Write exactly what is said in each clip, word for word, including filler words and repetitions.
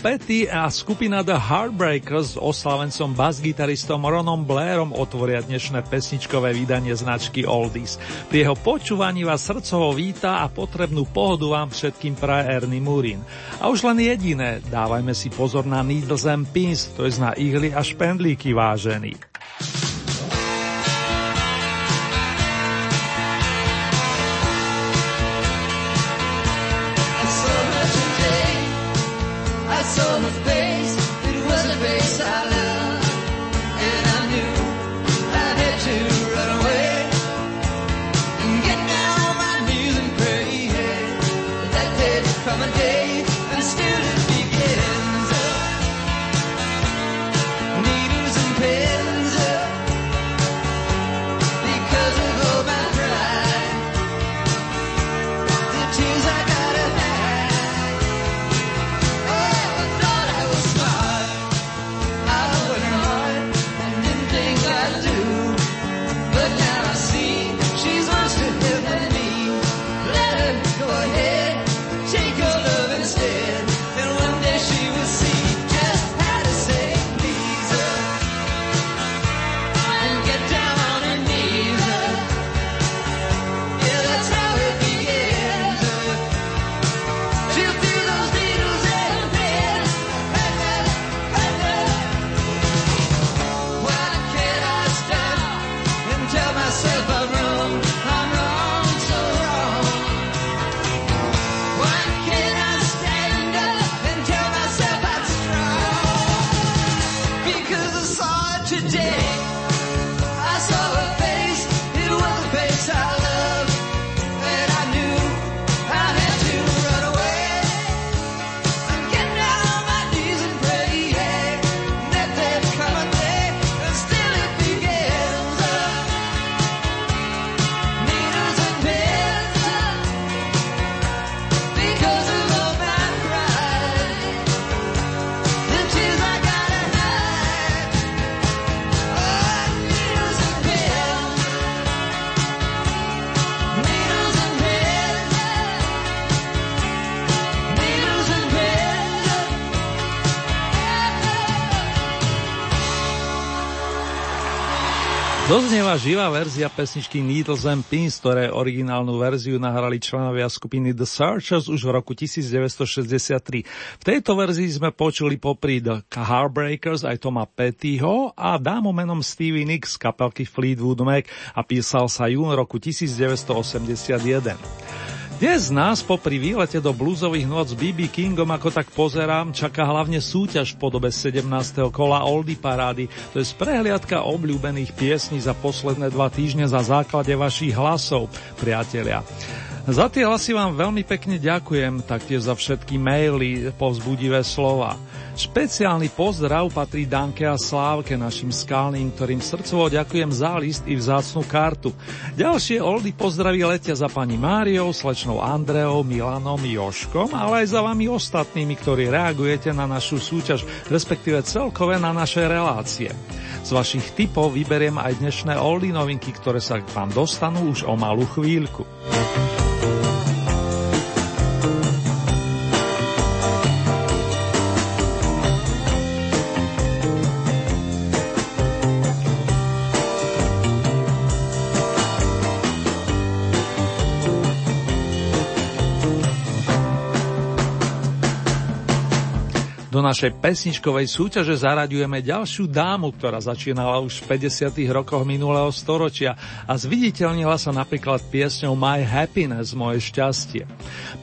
Petty a skupina The Heartbreakers s oslávencom basgitaristom Ronom Blairom otvoria dnešné pesničkové vydanie značky Oldies. Pri jeho počúvaní vás srdcovo víta a potrebnú pohodu vám všetkým praje Erny Murín. A už len jediné, dávajme si pozor na Needles and Pins, to je na ihly a špendlíky vážený. Doznieva živá verzia pesničky Needles and Pins, ktoré originálnu verziu nahrali členovia skupiny The Searchers už v roku devätnásťstošesťdesiattri. V tejto verzii sme počuli popri The Heartbreakers aj Toma Pettyho a dámu menom Stevie Nicks z kapelky Fleetwood Mac a písal sa jún roku devätnásťstoosemdesiatjeden. Dnes nás popri výlete do blúzových nôc bé bé. Kingom, ako tak pozerám, čaká hlavne súťaž v podobe sedemnásteho kola Oldie parády. To je prehliadka obľúbených piesní za posledné dva týždne za základe vašich hlasov, priatelia. Za tie hlasy vám veľmi pekne ďakujem, taktiež za všetky maily, povzbudivé slova. Špeciálny pozdrav patrí Danke a Slávke, našim skalným, ktorým srdcovo ďakujem za list i vzácnu kartu. Ďalšie oldy pozdraví letia za pani Máriou, slečnou Andreou, Milanom, Joškom, ale aj za vami ostatnými, ktorí reagujete na našu súťaž, respektíve celkové na naše relácie. Z vašich tipov vyberiem aj dnešné oldy novinky, ktoré sa k vám dostanú už o malú chvíľku. Do našej pesničkovej súťaže zaraďujeme ďalšiu dámu, ktorá začínala už v päťdesiatych rokoch minulého storočia a zviditeľnila sa napríklad piesňou My Happiness, moje šťastie.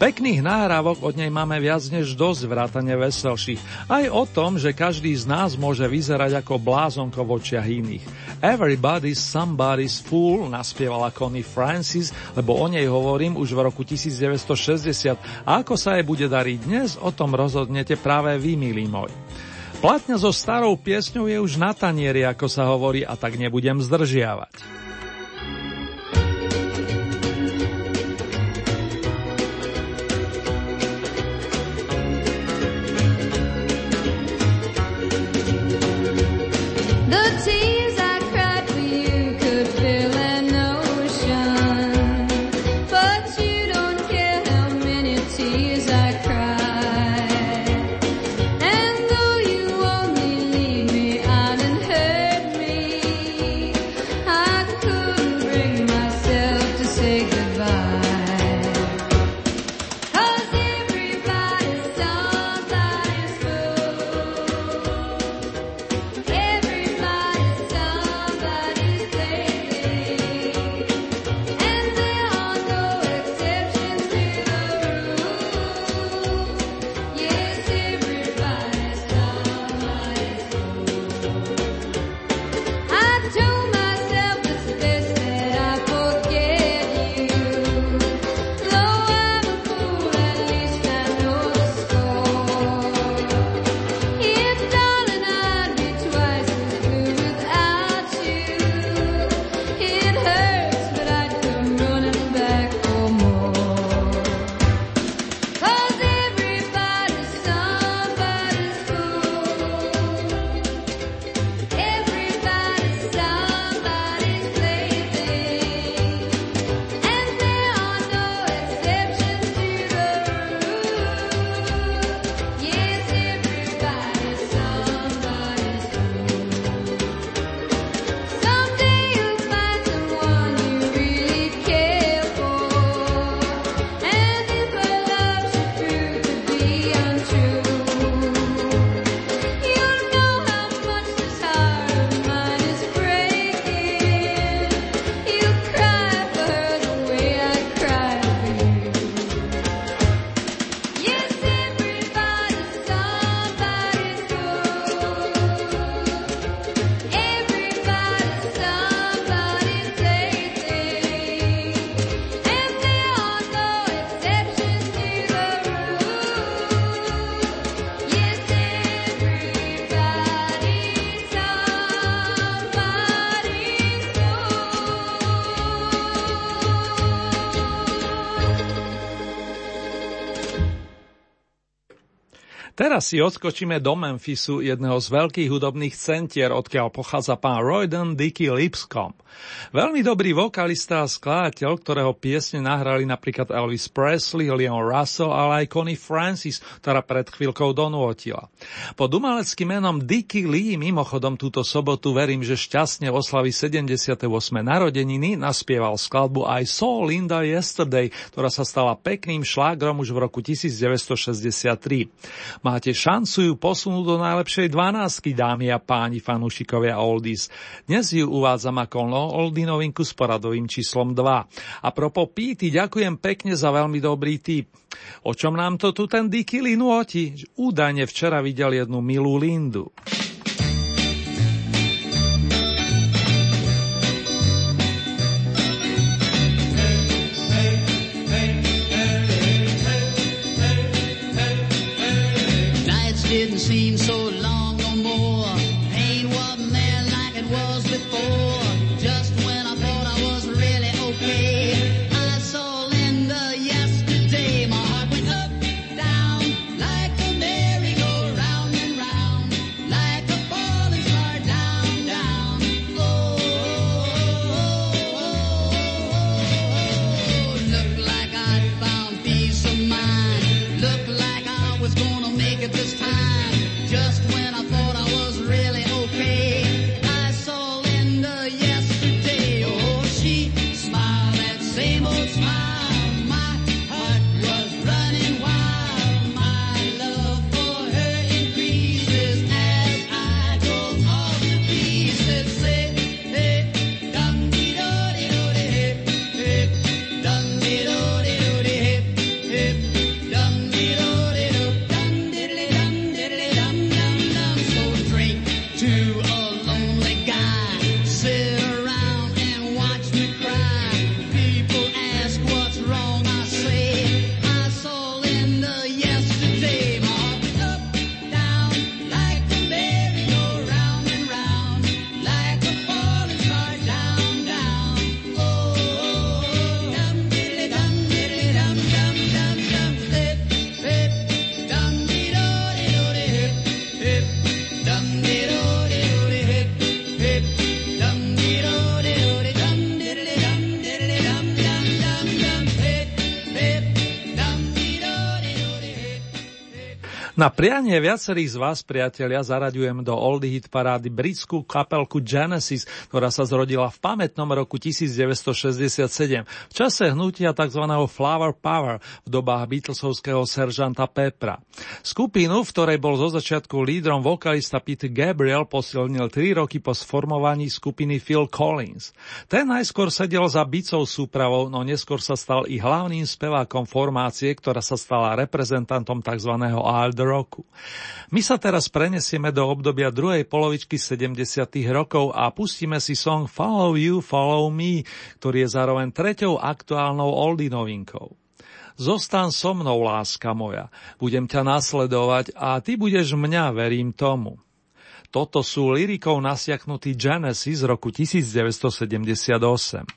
Pekných nahrávok od nej máme viac než dosť, vrátane veselších. Aj o tom, že každý z nás môže vyzerať ako blázonko v očiach iných. Everybody's Somebody's Fool naspievala Connie Francis, lebo o nej hovorím už v roku devätnásť šesťdesiat. A ako sa jej bude dariť dnes, o tom rozhodnete práve vy, milí môj. Platňa so starou piesňou je už na tanieri, ako sa hovorí, a tak nebudem zdržiavať. Teraz si odskočíme do Memphisu, jedného z veľkých hudobných centier, odkiaľ pochádza pán Royden Dickey Lipscomb. Veľmi dobrý vokalista a skladateľ, ktorého piesne nahrali napríklad Elvis Presley, Leon Russell, ale aj Connie Francis, ktorá pred chvíľkou donútila. Pod umeleckým menom Dickey Lee, mimochodom túto sobotu, verím, že šťastne oslaví sedemdesiate ôsme narodeniny, naspieval skladbu I Saw Linda Yesterday, ktorá sa stala pekným šlágrom už v roku devätnásť šesťdesiattri. Máte šancu ju posunúť do najlepšej dvanástky, dámy a páni fanúšikovia oldies. Dnes ju uvádzam ako oldie novinku s poradovým číslom dva. A propo Píty, ďakujem pekne za veľmi dobrý tip. O čom nám to tu ten Dickey Lee nôti? Údajne včera videl jednu milú Lindu. Didn't seem so long no more. Pain wasn't there like it was before. Just when I thought I was really okay, I saw Linda yesterday. My heart went up, down, like a merry-go-round and round, like a falling star down, down. Oh, oh, oh, oh, oh, oh. Looked like I'd found peace of mind. Looked like I was gonna make it this time. My heart was running wild, my love for her increased. Na prianie viacerých z vás, priatelia, zaraďujem do Oldy Hit parády britskú kapelku Genesis, ktorá sa zrodila v pamätnom roku devätnásťstošesťdesiatsedem. V čase hnutia tzv. Flower Power v dobách Beatlesovského seržanta Pepera. Skupinu, v ktorej bol zo začiatku lídrom vokalista Pete Gabriel, posilnil tri roky po sformovaní skupiny Phil Collins. Ten najskôr sedel za bicou súpravou, no neskôr sa stal i hlavným spevákom formácie, ktorá sa stala reprezentantom tzv. Hard rocku. My sa teraz prenesieme do obdobia druhej polovičky sedemdesiatych rokov a pustíme si song Follow You, Follow Me, ktorý je zároveň treťou aktuálnou oldie novinkou. Zostaň so mnou, láska moja, budem ťa nasledovať a ty budeš mňa, verím tomu. Toto sú lyrikou nasiaknutý Genesis z roku devätnásťstosedemdesiatosem.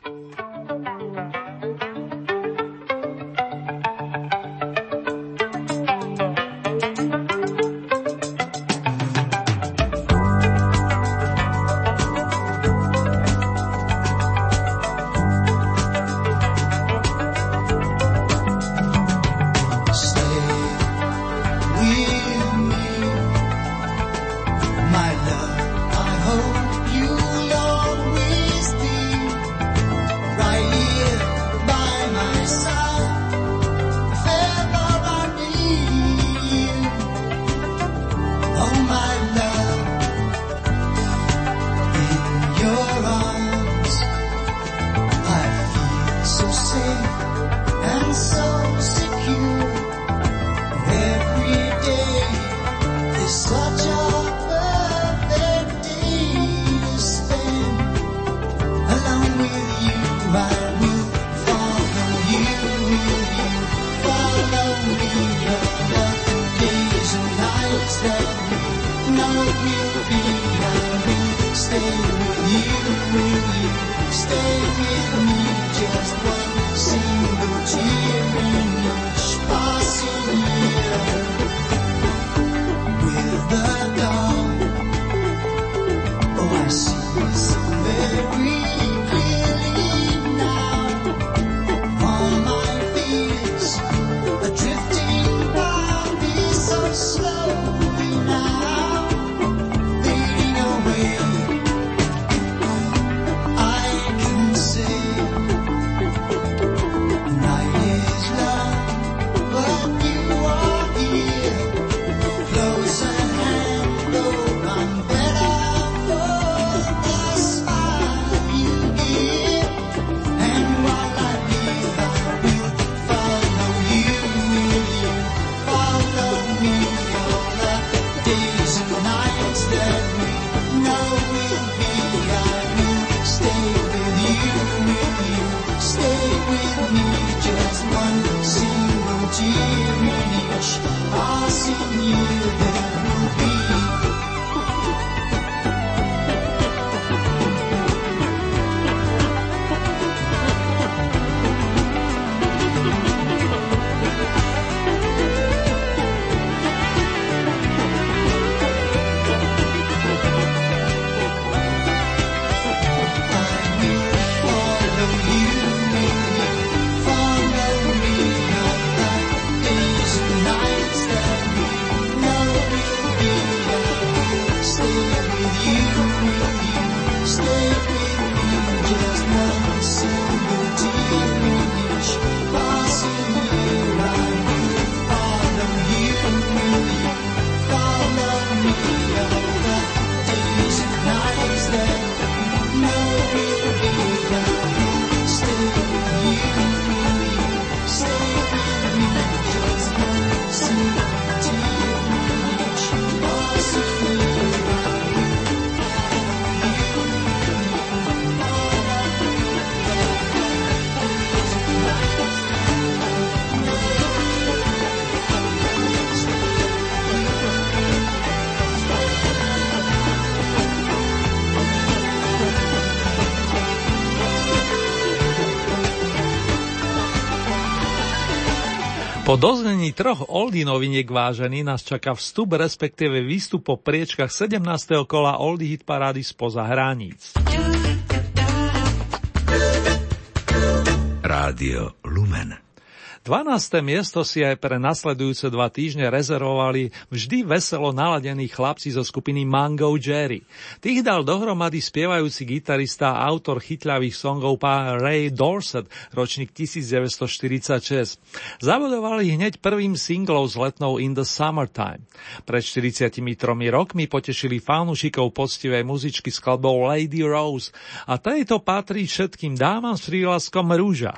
Po doznení troch oldie noviniek, vážený, nás čaká vstup, respektíve výstup po priečkach sedemnásteho kola Oldie Hit parády spoza hraníc. Rádio Lumen. dvanáste miesto si aj pre nasledujúce dva týždne rezervovali vždy veselo naladení chlapci zo skupiny Mango Jerry. Tých dal dohromady spievajúci gitarista a autor chytľavých songov pán Ray Dorset, ročník devätnásťstoštyridsaťšesť. Zabudovali hneď prvým singlom s letnou In the Summertime. Pred štyridsiatimi tromi rokmi potešili fanúšikov poctivej muzičky s skladbou Lady Rose a tejto patrí všetkým dámam s prílaskom rúža.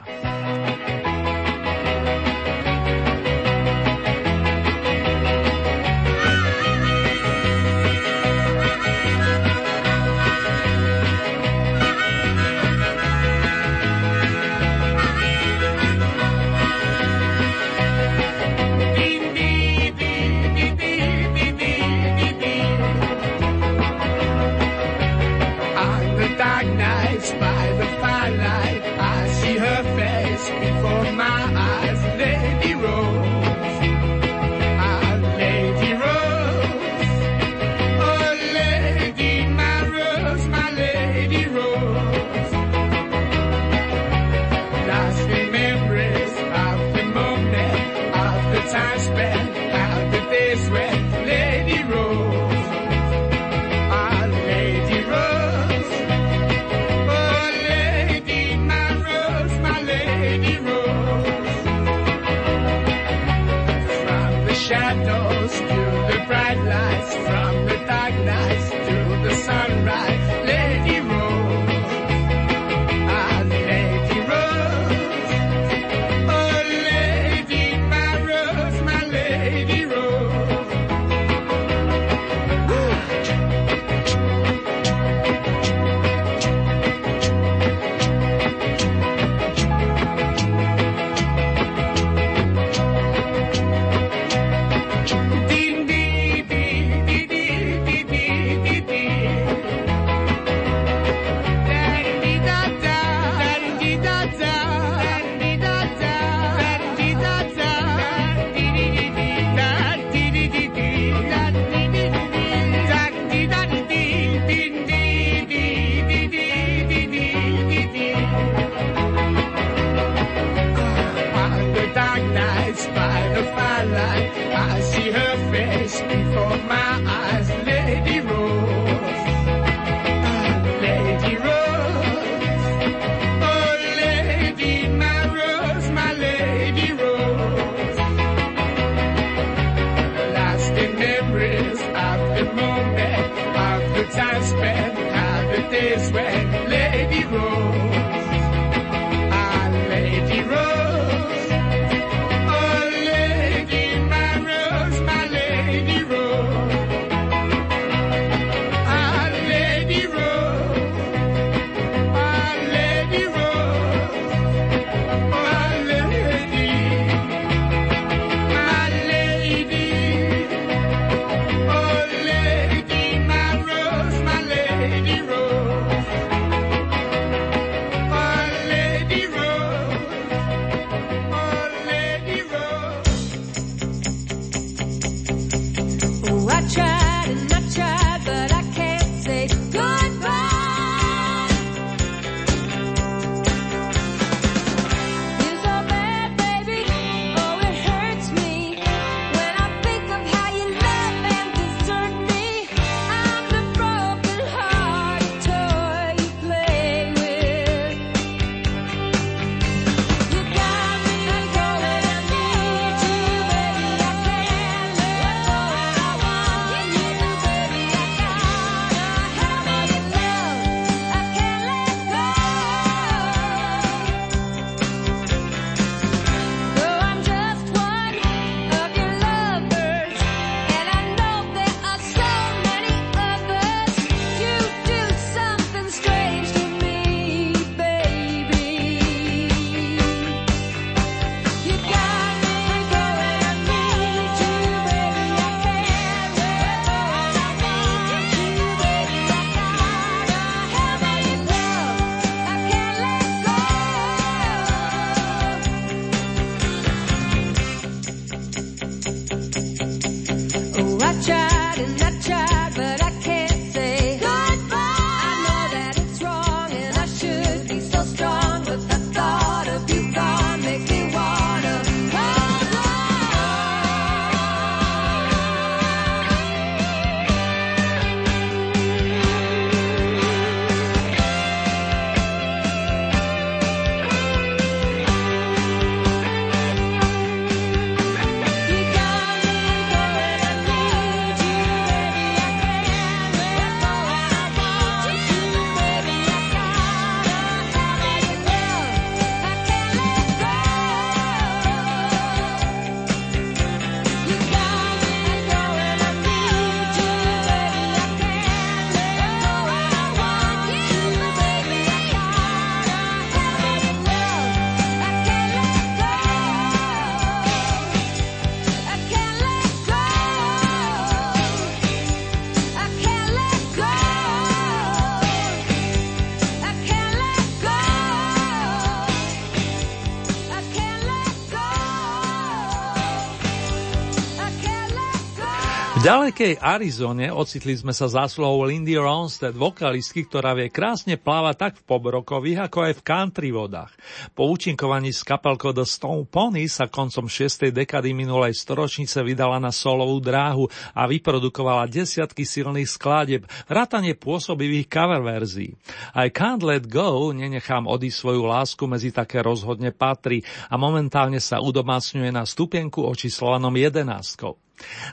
V ďalekej Arizone ocitli sme sa zásluhou Lindy Ronstadt, vokalistky, ktorá vie krásne plávať tak v pobrokových, ako aj v country vodách. Po účinkovaní s kapelkou The Stone Pony sa koncom šiestej dekady minulej storočnice vydala na solovú dráhu a vyprodukovala desiatky silných skladieb, vrátane pôsobivých cover verzií. I Can't Let Go, nenechám odísť svoju lásku, medzi také rozhodne patrí a momentálne sa udomácňuje na stupienku očíslovanom jedenástkou.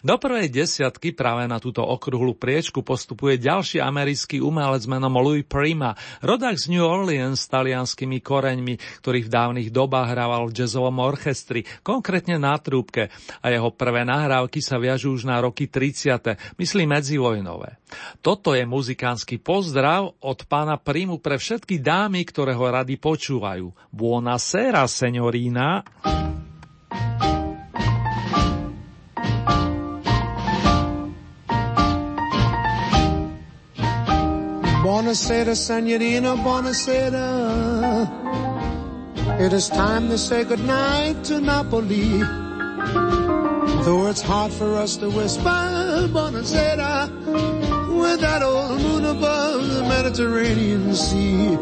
Do prvej desiatky práve na túto okrúhlu priečku postupuje ďalší americký umelec menom Louis Prima, rodák z New Orleans s talianskými koreňmi, ktorý v dávnych dobách hrával v jazzovom orchestri, konkrétne na trúbke, a jeho prvé nahrávky sa viažú už na roky tridsiate, myslím medzivojnové. Toto je muzikánsky pozdrav od pána Primu pre všetky dámy, ktoré ho rady počúvajú. Buonasera, signorina. Buonasera, signorina, buonasera. It is time to say goodnight to Napoli. Though it's hard for us to whisper buonasera with that old moon above the Mediterranean Sea.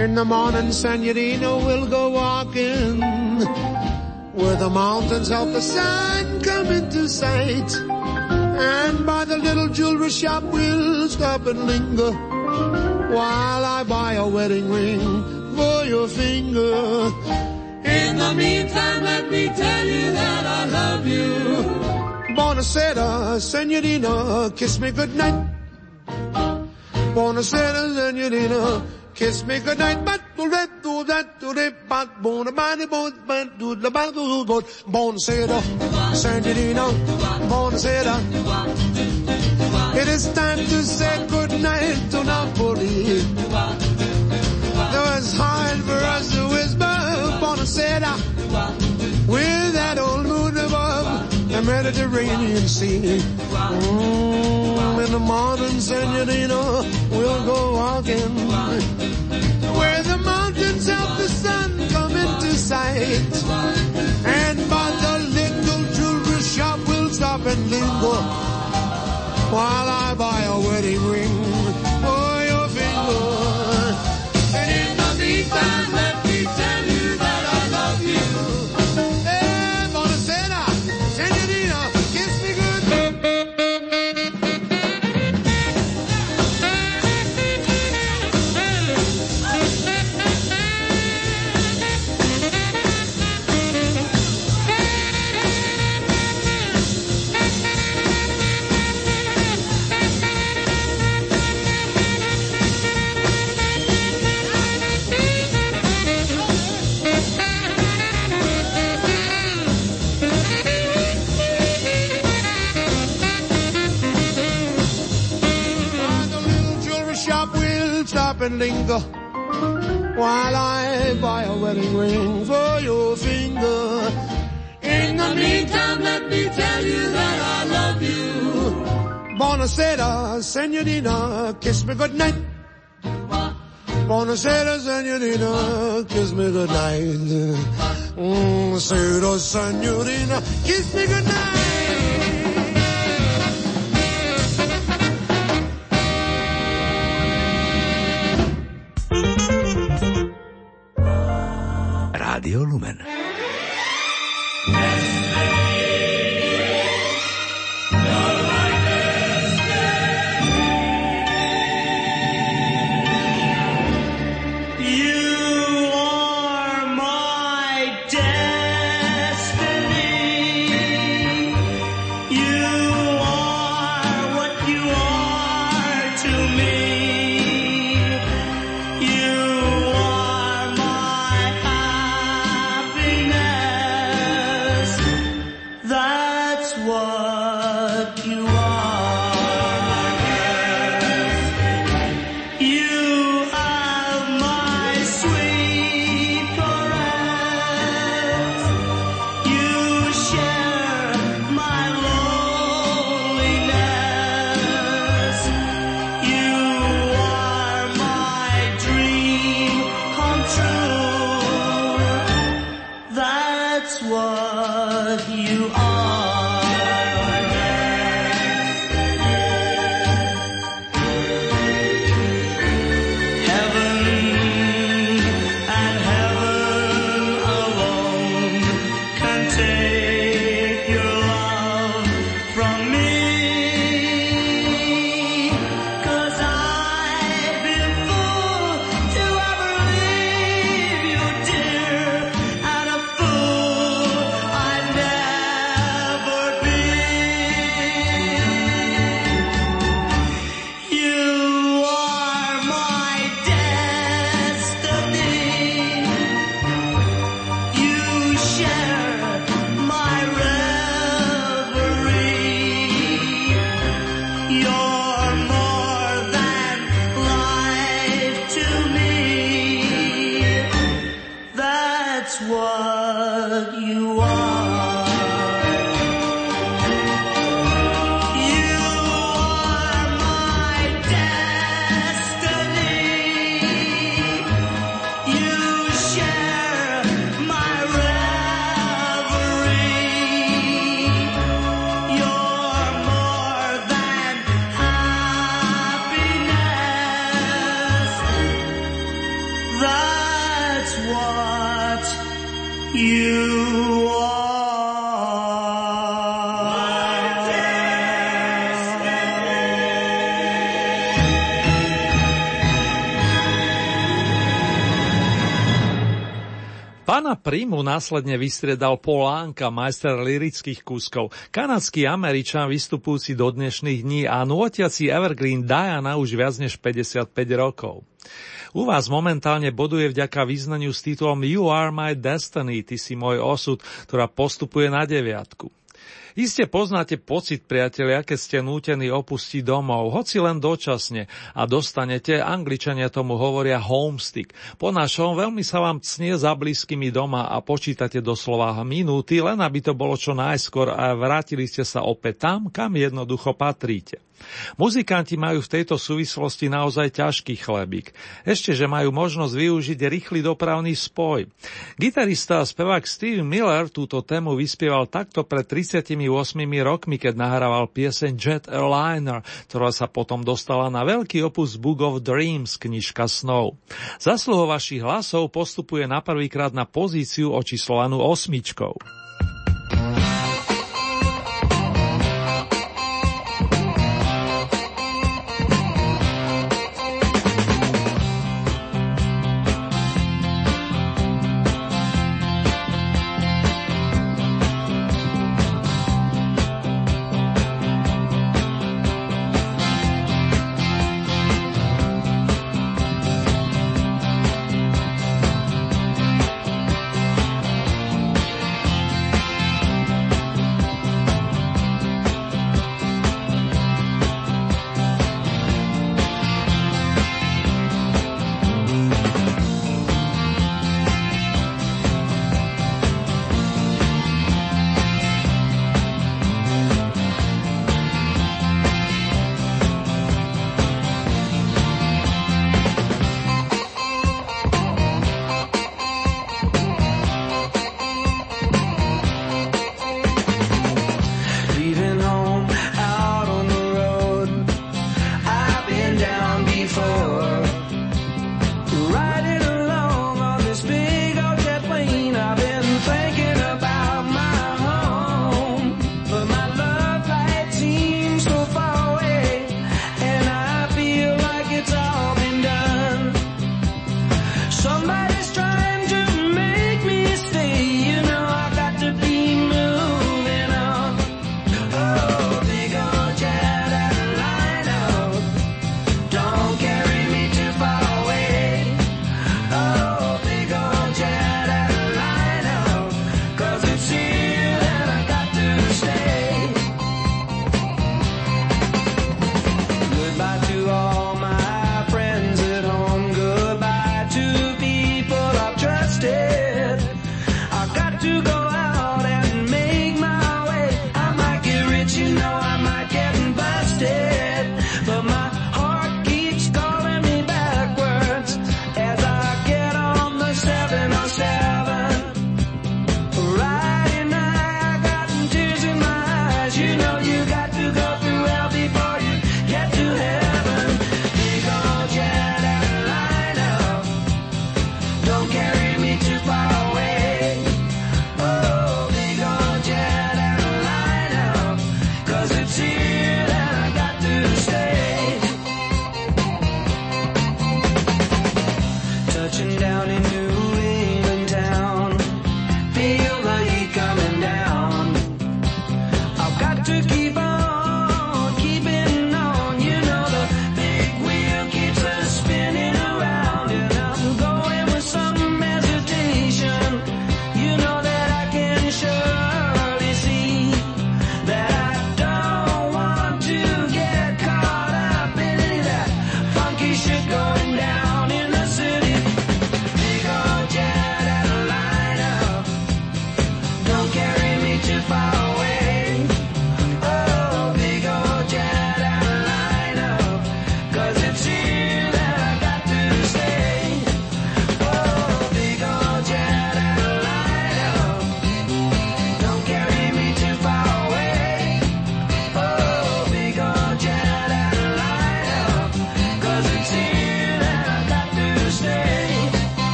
In the morning, signorina, we'll go walking where the mountains help the sun come into sight. And by the little jewelry shop we'll stop and linger while I buy a wedding ring for your finger. In the meantime, let me tell you that I love you. Buonasera, signorina, kiss me goodnight. Buonasera, signorina, kiss me goodnight. Buonasera, signorina, buonasera. It is time to say goodnight to Napoli. Though it's hard for us to whisper buonasera with that old moon above the Mediterranean Sea. Mm, in the morning, signorina, we'll go walking where the mountains of the sun come into sight. And by the little jewelry shop we'll stop and linger while I buy a wedding ring for your finger. And in the meantime, let me tell you that I love you. Hey, buonasera, signorina, kiss me good. And linger while I buy a wedding ring for your finger. In the meantime, let me tell you that I love you. Buonasera, signorina, kiss me goodnight. Buonasera, signorina, kiss me goodnight. Buonasera, signorina, kiss me goodnight. Radio Lumen. What you are. Pána Primu následne vystriedal Paul Anka, majster lirických kúskov. Kanadský Američan, vystupujúci do dnešných dní a nôtiaci evergreen Diana už viac než päťdesiatpäť rokov. U vás momentálne boduje vďaka význaniu s titulom You Are My Destiny, Ty si môj osud, ktorá postupuje na deviatku. Iste poznáte pocit, priatelia, keď ste nútení opustiť domov, hoci len dočasne, a dostanete, Angličania tomu hovoria homesick. Po našom veľmi sa vám cnie za blízkymi doma a počítate doslova minúty, len aby to bolo čo najskôr a vrátili ste sa opäť tam, kam jednoducho patríte. Muzikanti majú v tejto súvislosti naozaj ťažký chlebík. Ešte, že majú možnosť využiť rýchly dopravný spoj. Gitarista a spevák Steve Miller túto tému vyspieval takto pred tridsiatimi ôsmimi rokmi, keď nahrával pieseň Jet Airliner, ktorá sa potom dostala na veľký opus Book of Dreams, knižka snov. Zasluho vašich hlasov postupuje na prvýkrát na pozíciu očíslovanú osmičkou.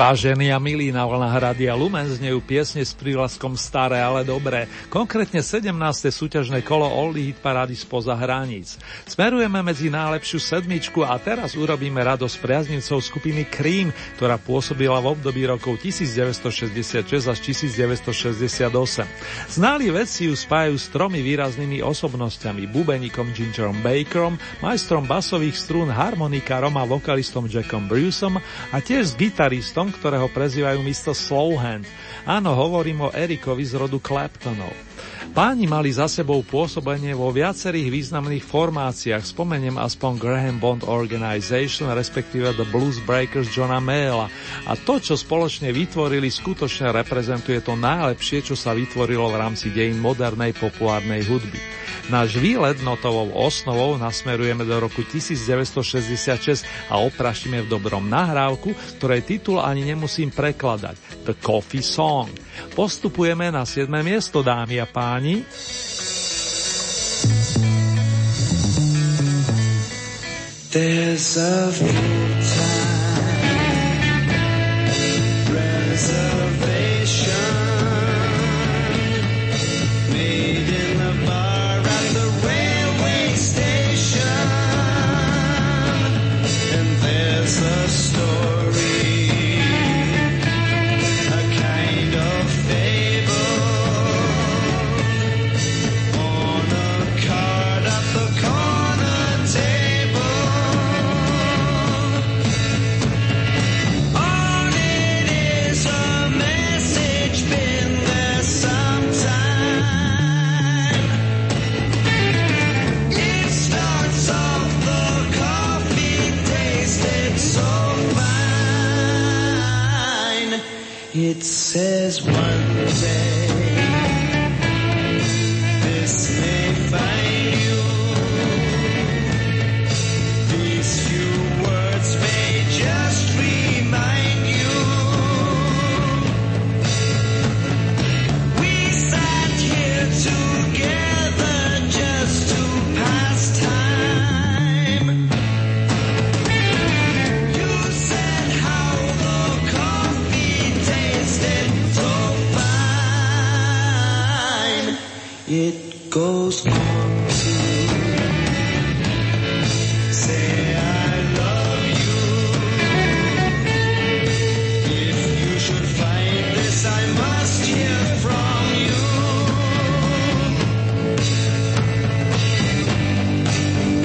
Vážení a milí, na vlnách Rádia Lumen znejú piesne s prílaskom staré, ale dobré. Konkrétne sedemnáste súťažné kolo Oldie Hit Parády spoza hraníc. Smerujeme medzi najlepšiu sedmičku a teraz urobíme radosť priaznicov skupiny Cream, ktorá pôsobila v období rokov devätnásťstošesťdesiatšesť až devätnásťstošesťdesiatosem. Znali vedci ju spájajú s tromi výraznými osobnosťami, bubeníkom Gingerom Bakerom, majstrom basových strún, harmonikárom a vokalistom Jackom Bruceom a tiež s gitaristom, ktorého prezývajú mister Slowhand. Áno, hovorím o Erikovi z rodu Claptonov. Páni mali za sebou pôsobenie vo viacerých významných formáciách, spomeniem aspoň Graham Bond Organization, respektíve The Blues Breakers Johna Mayla. A to, čo spoločne vytvorili, skutočne reprezentuje to najlepšie, čo sa vytvorilo v rámci dejín modernej populárnej hudby. Náš výlet notovou osnovou nasmerujeme do roku devätnásťstošesťdesiatšesť a opraštíme v dobrom nahrávku, ktorej titul ani nemusím prekladať. The Coffee Song. Postupujeme na siedme miesto, dámy a páni. There's a full-time reservation made in the bar at the railway station, and there's a story. It says one day this may find you, these few words may just remind you, we sat here together just to pass time. It goes on to say I love you. If you should find this, I must hear from you.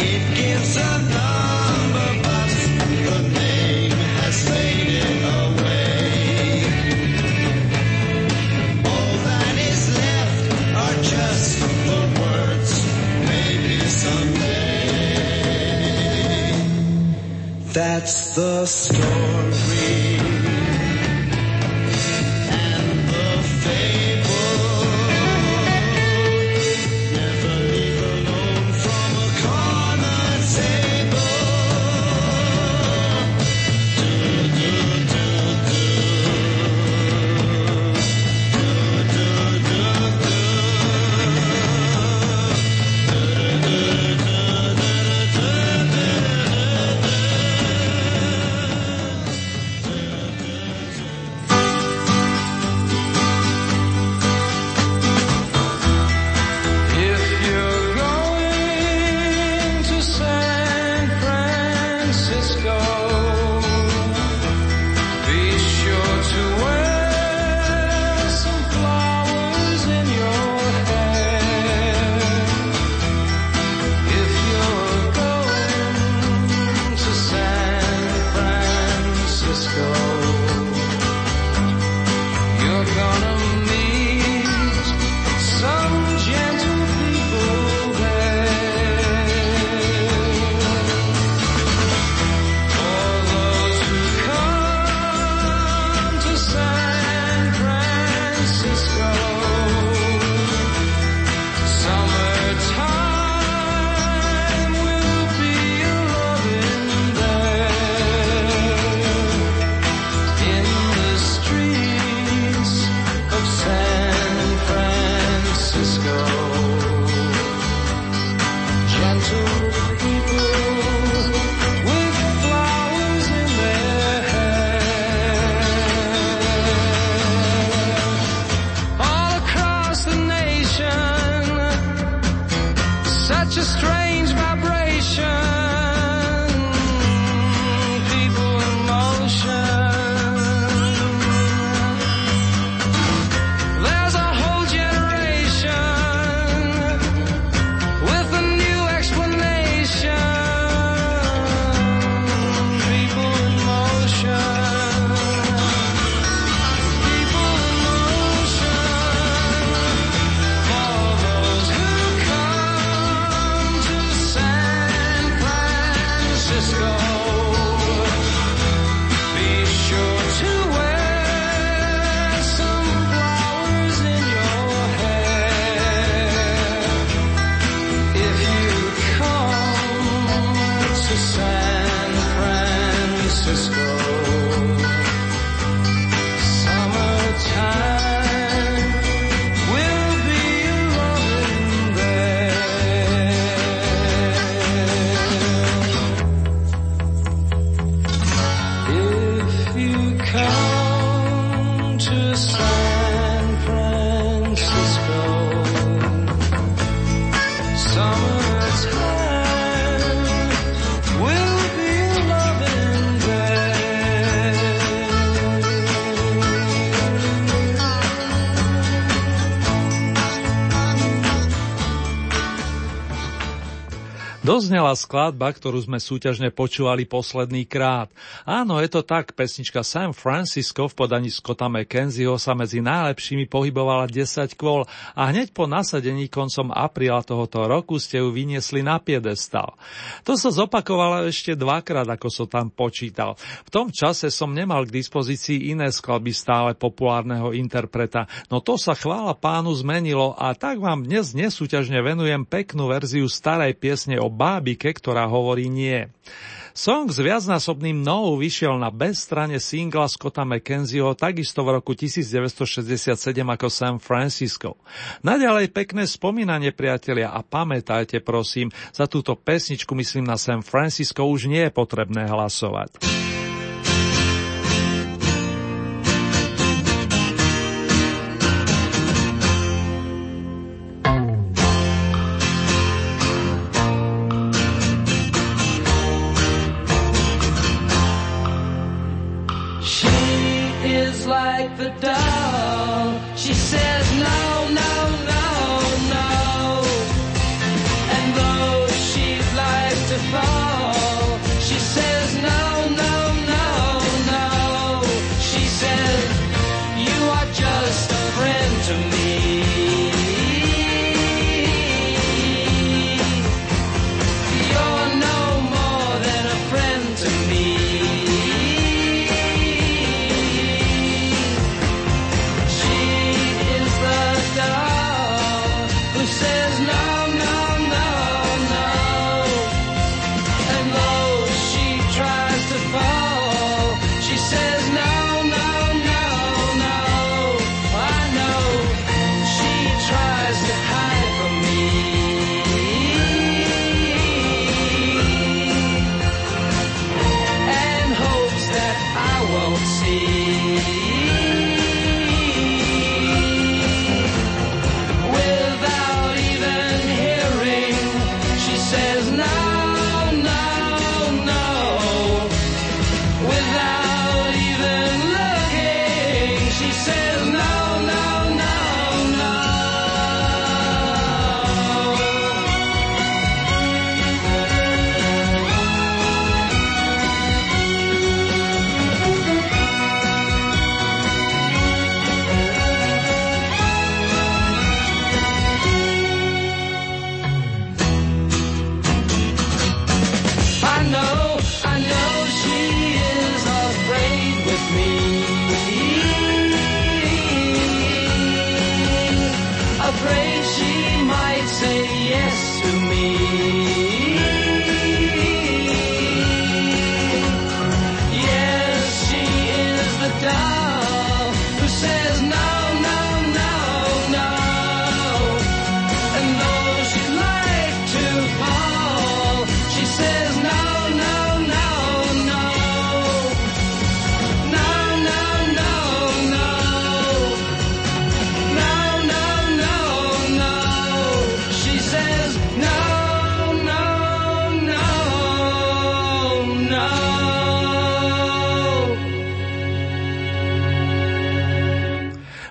It gives a number, but the name has faded away. That's the story. Doznela skladba, ktorú sme súťažne počúvali posledný krát. Áno, je to tak, pesnička San Francisco v podaní Scotta McKenzieho sa medzi najlepšími pohybovala desať kôl a hneď po nasadení koncom apríla tohoto roku ste ju vyniesli na piedestal. To sa zopakovalo ešte dvakrát, ako som tam počítal. V tom čase som nemal k dispozícii iné skladby stále populárneho interpreta, no to sa chvála pánu zmenilo a tak vám dnes nesúťažne venujem peknú verziu starej piesne o bábike, ktorá hovorí nie. Song s viacnásobným no vyšiel na bezstrane singla Scotta McKenzieho takisto v roku devätnásťstošesťdesiatsedem ako San Francisco. Naďalej pekné spomínanie, priatelia, a pamätajte prosím, za túto pesničku, myslím na San Francisco, už nie je potrebné hlasovať.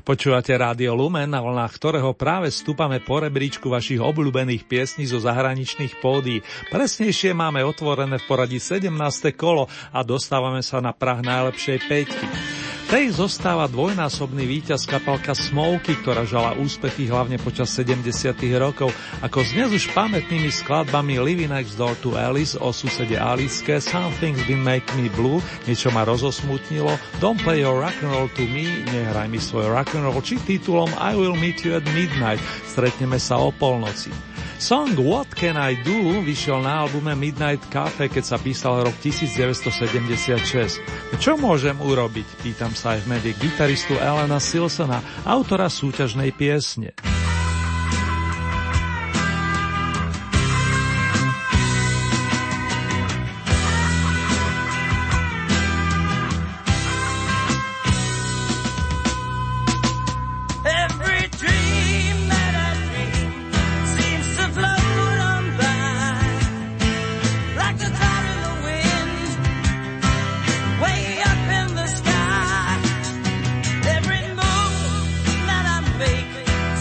Počúvate Rádio Lumen, na vlnách ktorého práve stúpame po rebríčku vašich obľúbených piesní zo zahraničných pódií. Presnejšie máme otvorené v poradí sedemnáste kolo a dostávame sa na prah najlepšej päťky. Tej zostáva dvojnásobný víťaz kapalka Smokie, ktorá žala úspechy hlavne počas sedemdesiatych rokov, ako s dnes už pamätnými skladbami Living Next Door to Alice, o susede Alice, Something's Been Make Me Blue, niečo ma rozosmutnilo, Don't Play Your Rock'n'Roll to Me, nehraj mi svoj rock'n'roll, či titulom I Will Meet You at Midnight, stretneme sa o polnoci. Song What Can I Do vyšiel na albume Midnight Cafe, keď sa písal rok devätnásťstosedemdesiatšesť. Čo môžem urobiť? Pýtam sa aj v médiách gitaristu Elena Silsona, autora súťažnej piesne.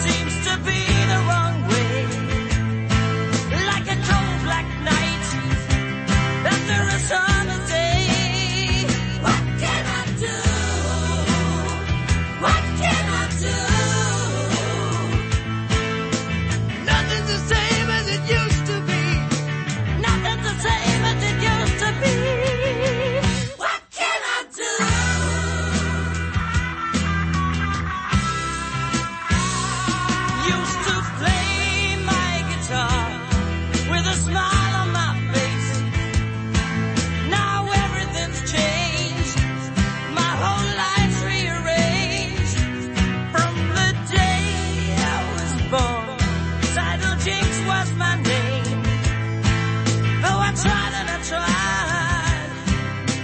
Seems was my name. Oh, I tried and I tried.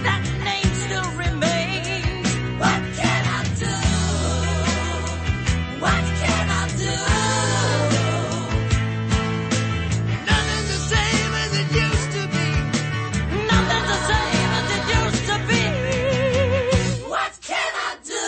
That name still remains. What can I do? What can I do? Nothing's the same as it used to be. Nothing's the same as it used to be. What can I do?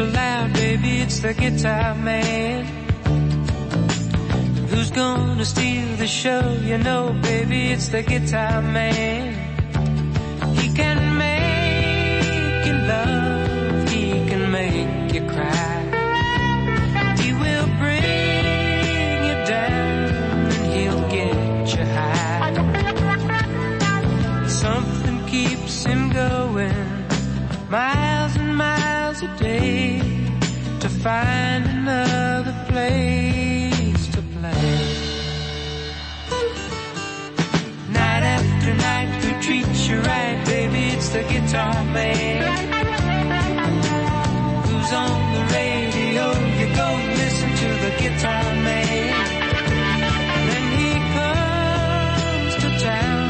So loud, baby, it's the guitar man. Who's gonna steal the show? You know, baby, it's the guitar man. He can make you love, he can make you cry. He will bring you down and he'll get you high. Something keeps him going miles and miles a day to find another place to play. Night after night who treats you right, baby, it's the guitar man. Who's on the radio? You go listen to the guitar man. When he comes to town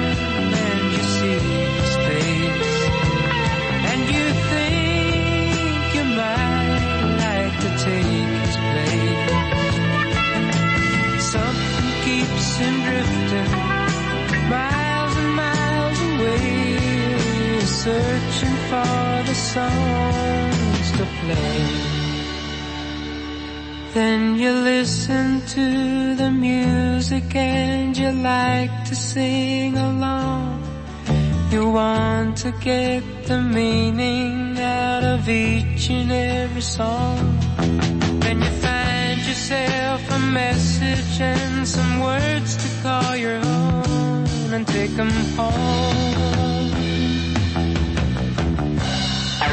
and you see his face and you think I'd like to take his place. Something keeps him drifting miles and miles away, searching for the songs to play. Then you listen to the music and you like to sing along. You want to get the meaning out of each and every song. Then you find yourself a message and some words to call your own and take them home.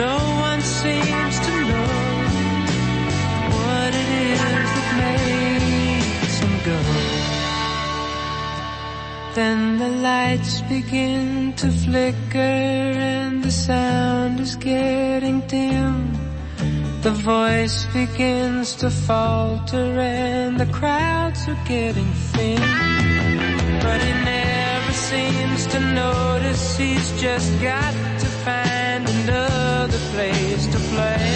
No one seems to know what it is that makes them go. Then the lights begin to flicker and the sound is getting dim. The voice begins to falter and the crowds are getting thin. But he never seems to notice, he's just got to find another place to play.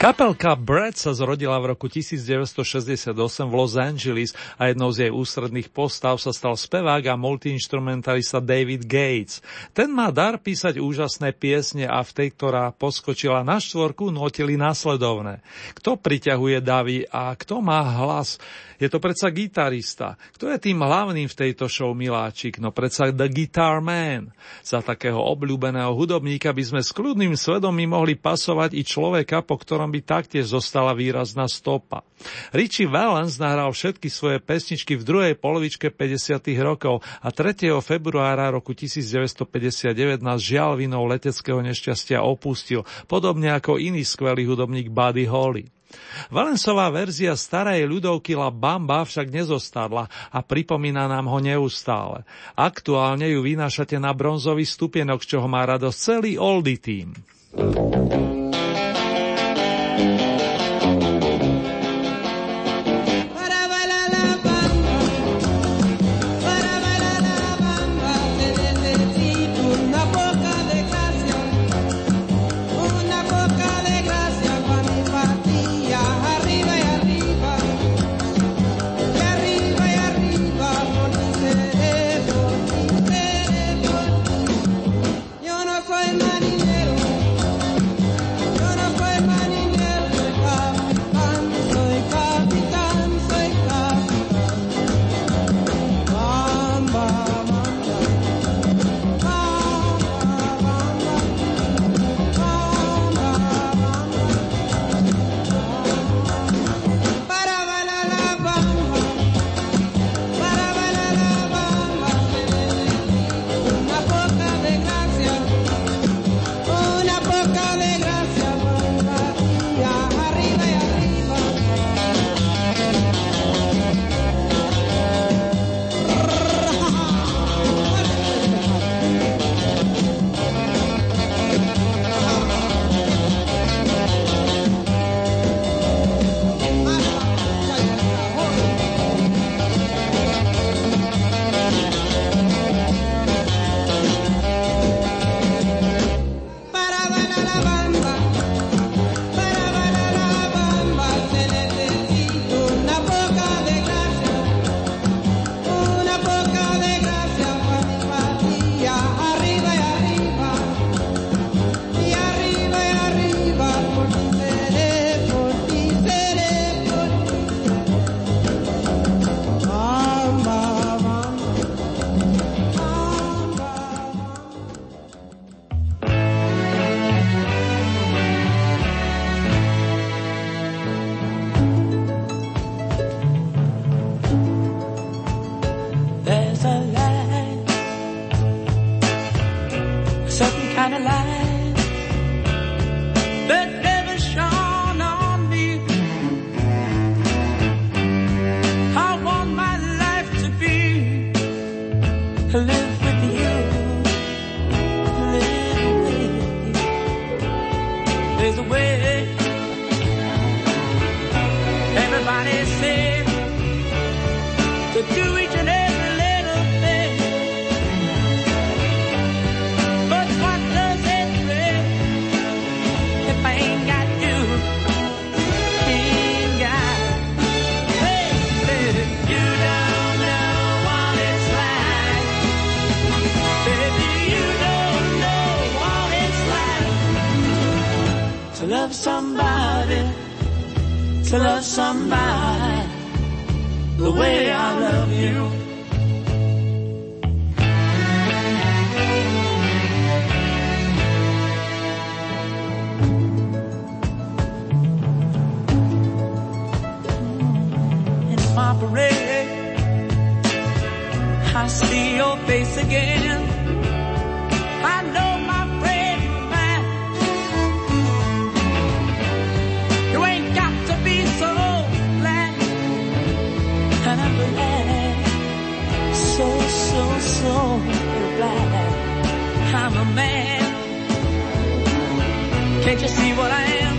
Kapelka Brad sa zrodila v roku devätnásťstošesťdesiatosem v Los Angeles a jednou z jej ústredných postav sa stal spevák a multiinstrumentalista David Gates. Ten má dar písať úžasné piesne a v tej, ktorá poskočila na štvorku, notili následovné. Kto priťahuje davy a kto má hlas? Je to predsa gitarista. Kto je tým hlavným v tejto show, miláčik? No predsa The Guitar Man. Za takého obľúbeného hudobníka by sme s kľudným svedomím mohli pasovať i človeka, po ktorom by taktiež zostala výrazná stopa. Richie Valens nahral všetky svoje pesničky v druhej polovičke päťdesiatych rokov a tretieho februára roku devätnásťstopäťdesiatdeväť nás žiaľ vinou leteckého nešťastia opustil, podobne ako iný skvelý hudobník Buddy Holly. Valensová verzia starej ľudovky La Bamba však nezostadla a pripomína nám ho neustále. Aktuálne ju vynášate na bronzový stupienok, z čoho má radosť celý oldie tím. Love somebody. to love somebody the way I love you. In my parade, I see your face again. I know my friend, man. You ain't got to be so glad. And I'm glad, so, so, so glad I'm a man. Can't you see what I am?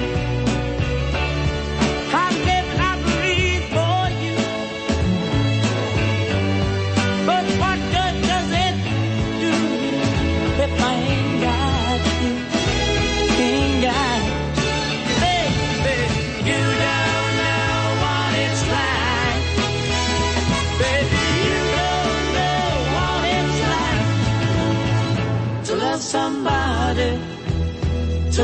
Somebody, to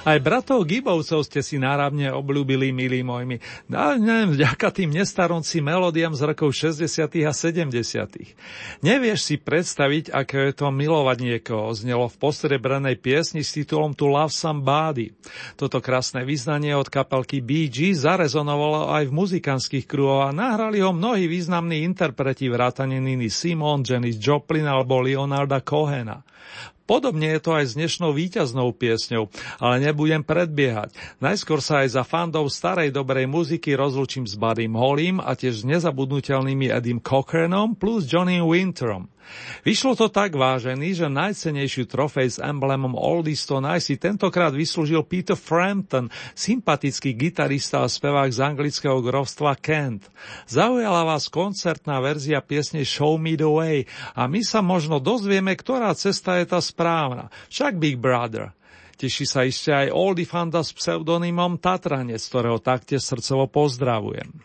Aj bratov Gibovcov ste si náramne obľúbili, milí mojmi. A neviem, vďaka tým nestaronci melódiám z rokov šesťdesiatych a sedemdesiatych. Nevieš si predstaviť, aké je to milovať niekoho, znelo v postrebranej piesni s titulom To Love Somebody. Toto krásne vyznanie od kapelky Bee Gees zarezonovalo aj v muzikantských kruhoch a nahrali ho mnohí významní interpreti vrátane Niny Simone, Janis Joplin alebo Leonarda Cohena. Podobne je to aj s dnešnou víťaznou piesňou, ale nebudem predbiehať. Najskôr sa aj za fandov starej dobrej muziky rozlúčim s Buddym Hollym a tiež s nezabudnutelnými Eddym Cochranom plus Johnnym Winterom. Vyšlo to tak, vážený, že najcennejšiu trofej s emblémom Oldies to Nice si tentokrát vyslúžil Peter Frampton, sympatický gitarista a spevák z anglického grovstva Kent. Zaujala vás koncertná verzia piesne Show Me The Way a my sa možno dozvieme, ktorá cesta je tá správna. Však Big Brother. Teší sa ešte aj oldie fanda s pseudonymom Tatranec, ktorého taktiež srdcovo pozdravujem.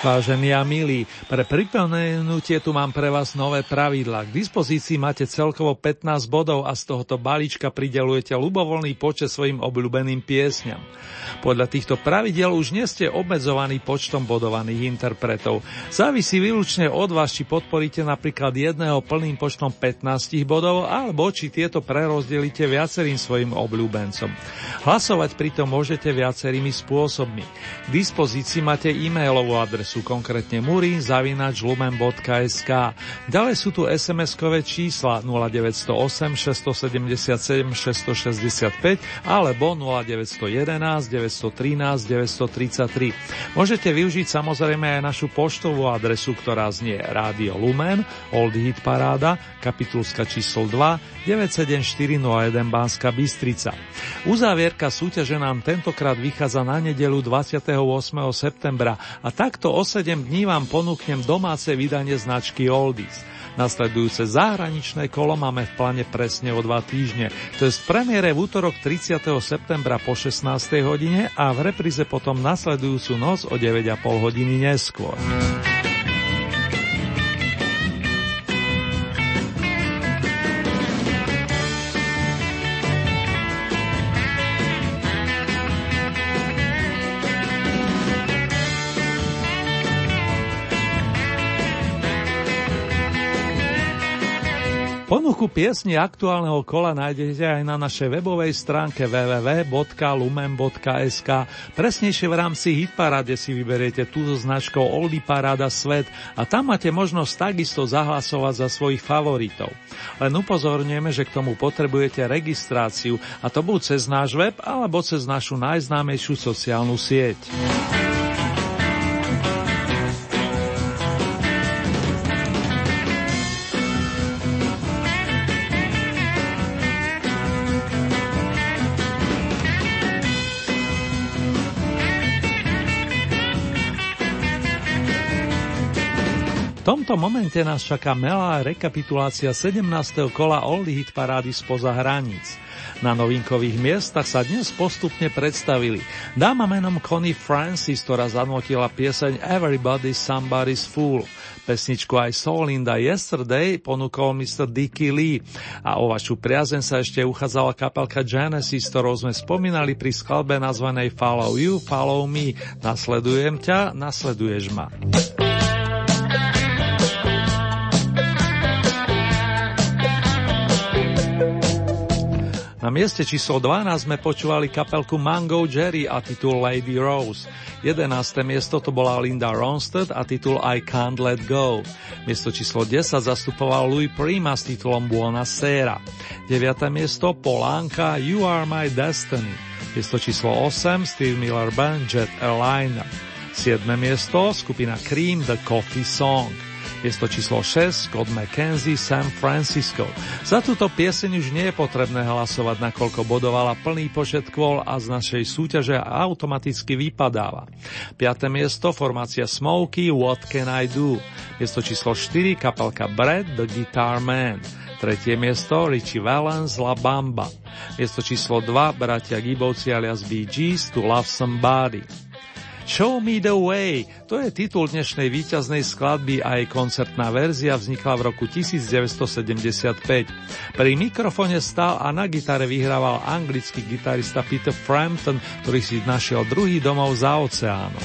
Vážení a milí, pre pripomenutie tu mám pre vás nové pravidlá. K dispozícii máte celkovo pätnásť bodov a z tohoto balíčka pridelujete ľubovoľný počet svojim obľúbeným piesňam. Podľa týchto pravidiel už nie ste obmedzovaní počtom bodovaných interpretov. Závisí výlučne od vás, či podporíte napríklad jedného plným počtom pätnásť bodov, alebo či tieto prerozdelíte viacerým svojim obľúbencom. Hlasovať pritom môžete viacerými spôsobmi. K dispozícii máte e-mailovú adresu, konkrétne murin zavináč lumen bodka es ká. Ďalej sú tu es em eskové čísla nula deväť nula osem šesť sedem sedem šesť šesť päť alebo nula deväť jeden jeden deväť jedna tri deväť tri tri. Môžete využiť samozrejme aj našu poštovú adresu, ktorá znie Rádio Lumen, Old Hit Paráda, kapitulska číslo dva, deväť sedem štyri nula jeden Banská Bystrica. Uzávierka súťaže nám tentokrát vychádza na nedeľu dvadsiateho ôsmeho septembra a takto sedem dní vám ponúknem domáce vydanie značky Oldies. Nasledujúce zahraničné kolo máme v pláne presne o dva týždne. To je z premiére v útorok tridsiateho septembra po šestnástej hodine a v repríze potom nasledujúcu noc o deväť a pol hodiny neskôr. Ponuku piesni aktuálneho kola nájdete aj na našej webovej stránke w w w bodka lumen bodka es ká. Presnejšie v rámci Hitparáde si vyberiete tú so značkou Oldie Paráda Svet a tam máte možnosť takisto zahlasovať za svojich favoritov. Len upozorňujeme, že k tomu potrebujete registráciu, a to buď cez náš web, alebo cez našu najznámejšiu sociálnu sieť. V tomto momente nás čaká malá rekapitulácia sedemnásteho kola Oldie Hit Parády spoza hraníc. Na novinkových miestach sa dnes postupne predstavili dáma menom Connie Francis, ktorá zanotila pieseň Everybody's Somebody's Fool. Pesničku I Saw Linda Yesterday ponúkol mister Dickey Lee a o vašu priazeň sa ešte uchádzala kapelka Genesis, ktorou sme spomínali pri skladbe nazvanej Follow You, Follow Me, nasledujem ťa, nasleduješ ma. Na mieste číslo dvanásť sme počúvali kapelku Mango Jerry a titul Lady Rose. jedenáste miesto to bola Linda Ronstadt a titul I Can't Let Go. Miesto číslo desať zastupoval Louis Prima s titulom Buonasera. deviate miesto Paul Anka You Are My Destiny. Miesto číslo osem Steve Miller Band Jet Airliner. siedme miesto skupina Cream The Coffee Song. Miesto číslo šesť, Scott McKenzie, San Francisco. Za túto pieseň už nie je potrebné hlasovať, nakoľko bodovala plný počet kvôl a z našej súťaže automaticky vypadáva. piate miesto, formácia Smokie, What Can I Do? Miesto číslo štyri, kapelka Brad, The Guitar Man. Tretie miesto, Richie Valens, La Bamba. Miesto číslo dva, bratia Gibovci alias Bee Gees, To Love Somebody. Show Me The Way, to je titul dnešnej víťaznej skladby a jej koncertná verzia vznikla v roku devätnásťstosedemdesiatpäť. Pri mikrofone stál a na gitare vyhrával anglický gitarista Peter Frampton, ktorý si našiel druhý domov za oceánom.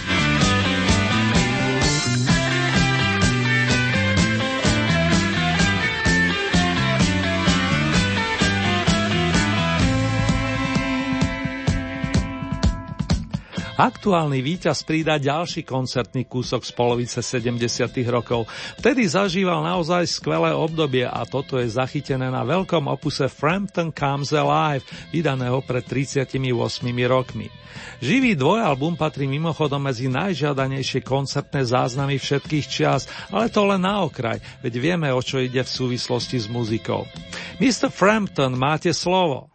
Aktuálny víťaz pridá ďalší koncertný kúsok z polovice sedemdesiatych rokov. Vtedy zažíval naozaj skvelé obdobie a toto je zachytené na veľkom opuse Frampton Comes Alive, vydaného pred tridsiatimi ôsmimi rokmi. Živý dvojalbum patrí mimochodom medzi najžiadanejšie koncertné záznamy všetkých čias, ale to len na okraj, veď vieme, o čo ide v súvislosti s muzikou. mister Frampton, máte slovo.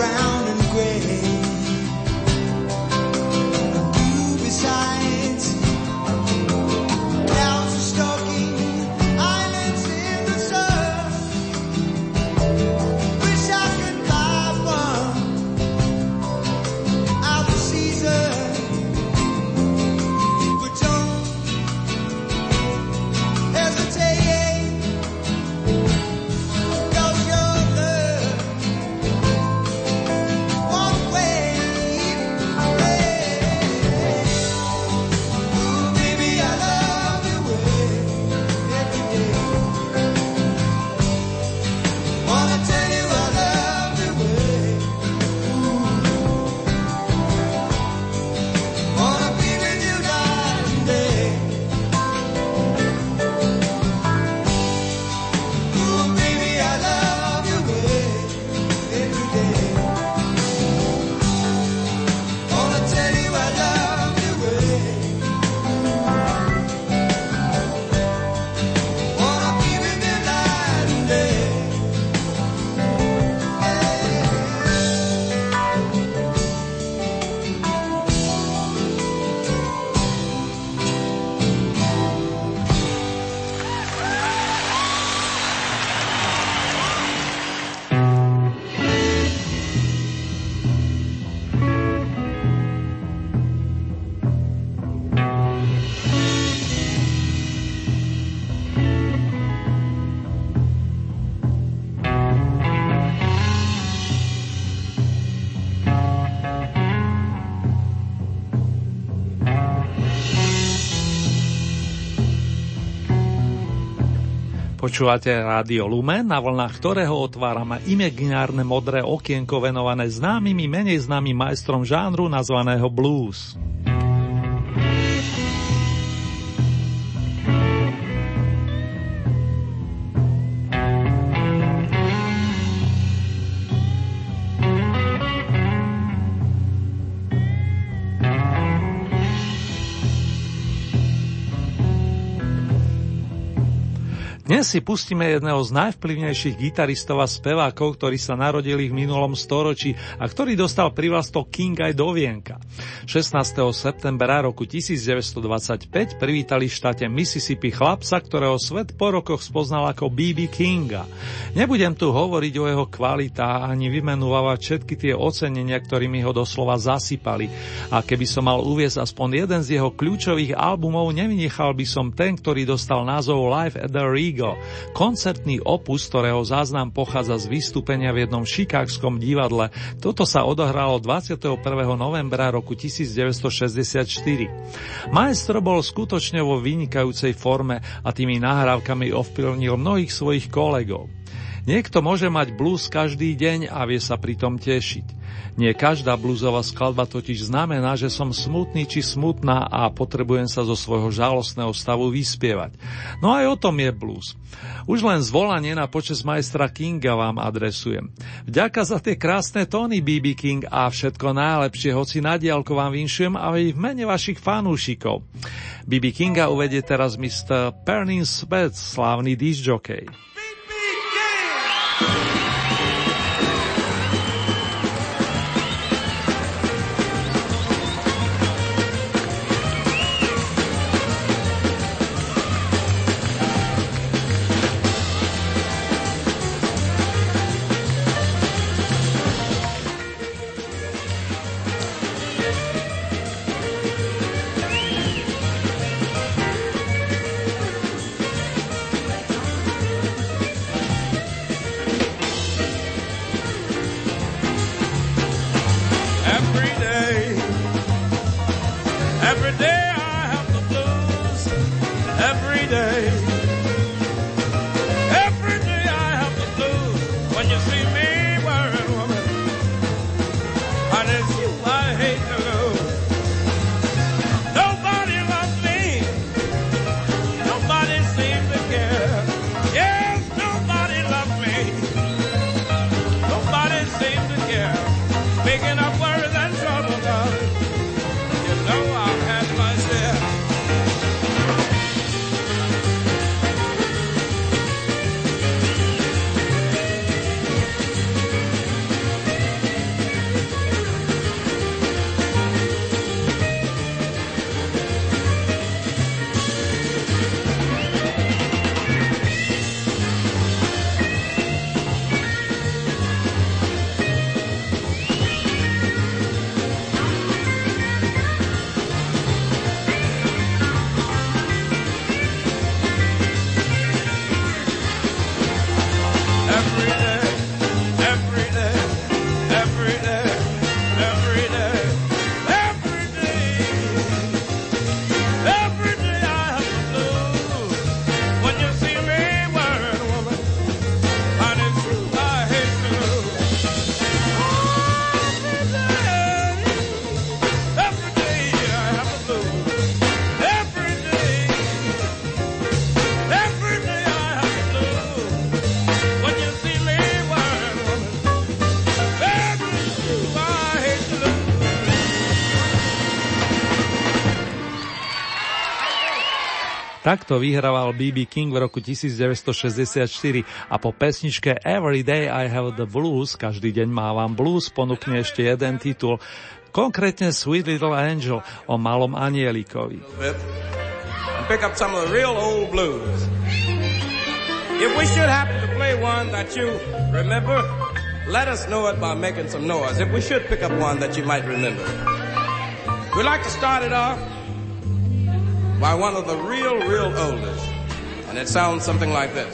Brown and gray, blue beside. Počúvate Rádio Lumen, na vlnách ktorého otvárame imaginárne modré okienko venované známym i menej známym majstrom žánru nazvaného blues. Dnes si pustíme jedného z najvplyvnejších gitaristov a spevákov, ktorí sa narodili v minulom storočí a ktorý dostal prívlastok King aj do vienka. šestnásteho septembra roku devätnásťstodvadsaťpäť privítali v štáte Mississippi chlapca, ktorého svet po rokoch spoznal ako bé bé. Kinga. Nebudem tu hovoriť o jeho kvalitách ani vymenúvať všetky tie ocenenia, ktorými ho doslova zasypali. A keby som mal uviesť aspoň jeden z jeho kľúčových albumov, nevynechal by som ten, ktorý dostal názov Live at the Regal. Koncertný opus, ktorého záznam pochádza z vystúpenia v jednom šikágskom divadle. Toto sa odohralo dvadsiateho prvého novembra roku devätnásťstošesťdesiatštyri. Maestro bol skutočne vo vynikajúcej forme a tými nahrávkami ovplyvnil mnohých svojich kolegov. Niekto môže mať blues každý deň a vie sa pritom tešiť. Nie každá bluesová skladba totiž znamená, že som smutný či smutná a potrebujem sa zo svojho žalostného stavu vyspievať. No aj o tom je blues. Už len zvolanie na počesť majstra Kinga vám adresujem. Vďaka za tie krásne tóny, bé bé. King, a všetko najlepšie, hoci na diaľku vám vinšujem a v mene vašich fanúšikov. bé bé. Kinga uvedie teraz mister Pernin Speth, slávny disc jockey. Takto vyhrával bé bé. King v roku devätnásťstošesťdesiatštyri a po pesničke Every Day I Have the Blues, každý deň mávam blues, ponúkne ešte jeden titul, konkrétne Sweet Little Angel, o malom anielikovi. Pick up some of the real old blues. If we should happen to play one that you remember, let us know it by making some noise. If we should pick up one that you might remember. We'd like to start it off by one of the real, real oldest. And it sounds something like this.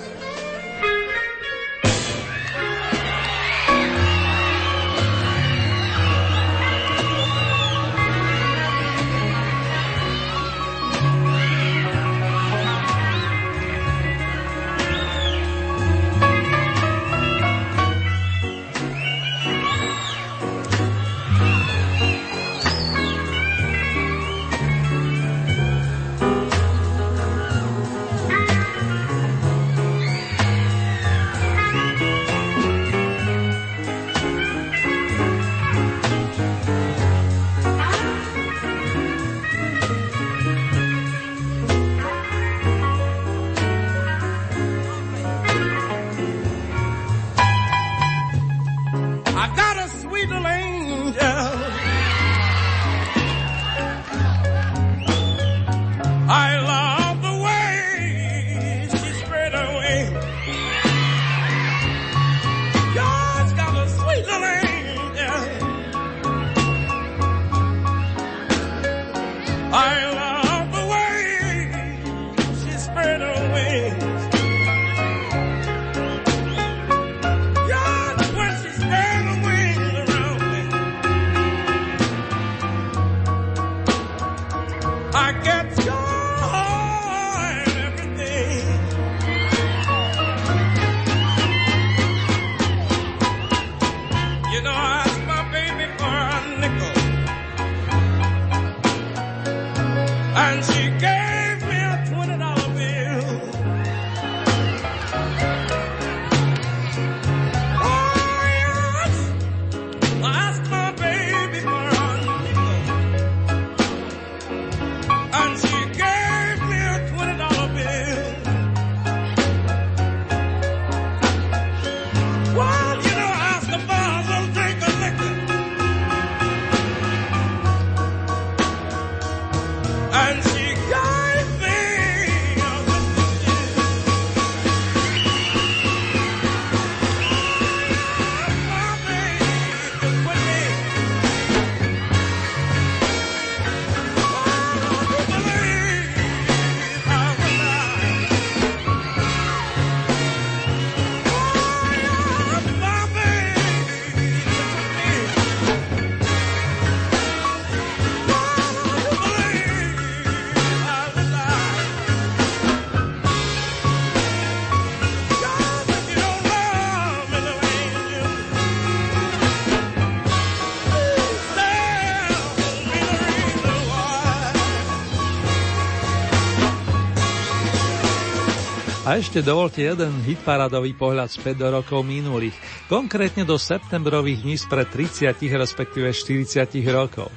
A ešte dovolte jeden hitparádový pohľad späť do rokov minulých, konkrétne do septembrových dní spred tridsiatich, respektíve štyridsiatich rokov.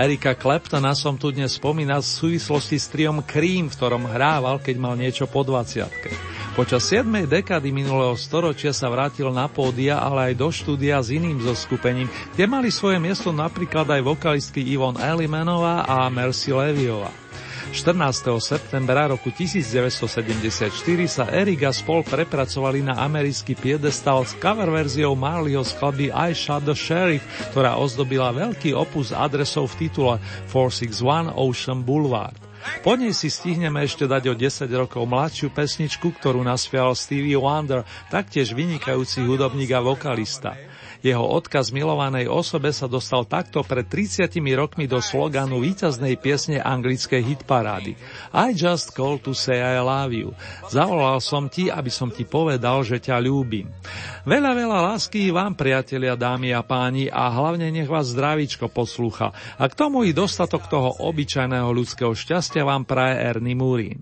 Erika Claptona som tu dnes spomínal v súvislosti s triom Cream, v ktorom hrával, keď mal niečo po dvadsiatke. Počas siedmej dekády minulého storočia sa vrátil na pódia, ale aj do štúdia s iným zoskupením, kde mali svoje miesto napríklad aj vokalistky Yvonne Ellimanová a Mercy Levyová. štrnásteho septembra roku devätnásťstosedemdesiatštyri sa Eric a spol prepracovali na americký piedestal s cover verziou Marleyho skladby I Shot the Sheriff, ktorá ozdobila veľký opus adresov v titule štyri šesťdesiatjeden Ocean Boulevard. Po nej si stihneme ešte dať o desať rokov mladšiu pesničku, ktorú naspieval Stevie Wonder, taktiež vynikajúci hudobník a vokalista. Jeho odkaz milovanej osobe sa dostal takto pred tridsiatimi rokmi do sloganu víťaznej piesne anglickej hitparády I just call to say I love you. Zavolal som ti, aby som ti povedal, že ťa ľúbim. Veľa, veľa lásky vám, priatelia, dámy a páni, a hlavne nech vás zdravíčko poslúcha. A k tomu i dostatok toho obyčajného ľudského šťastia vám praje Erny Murín.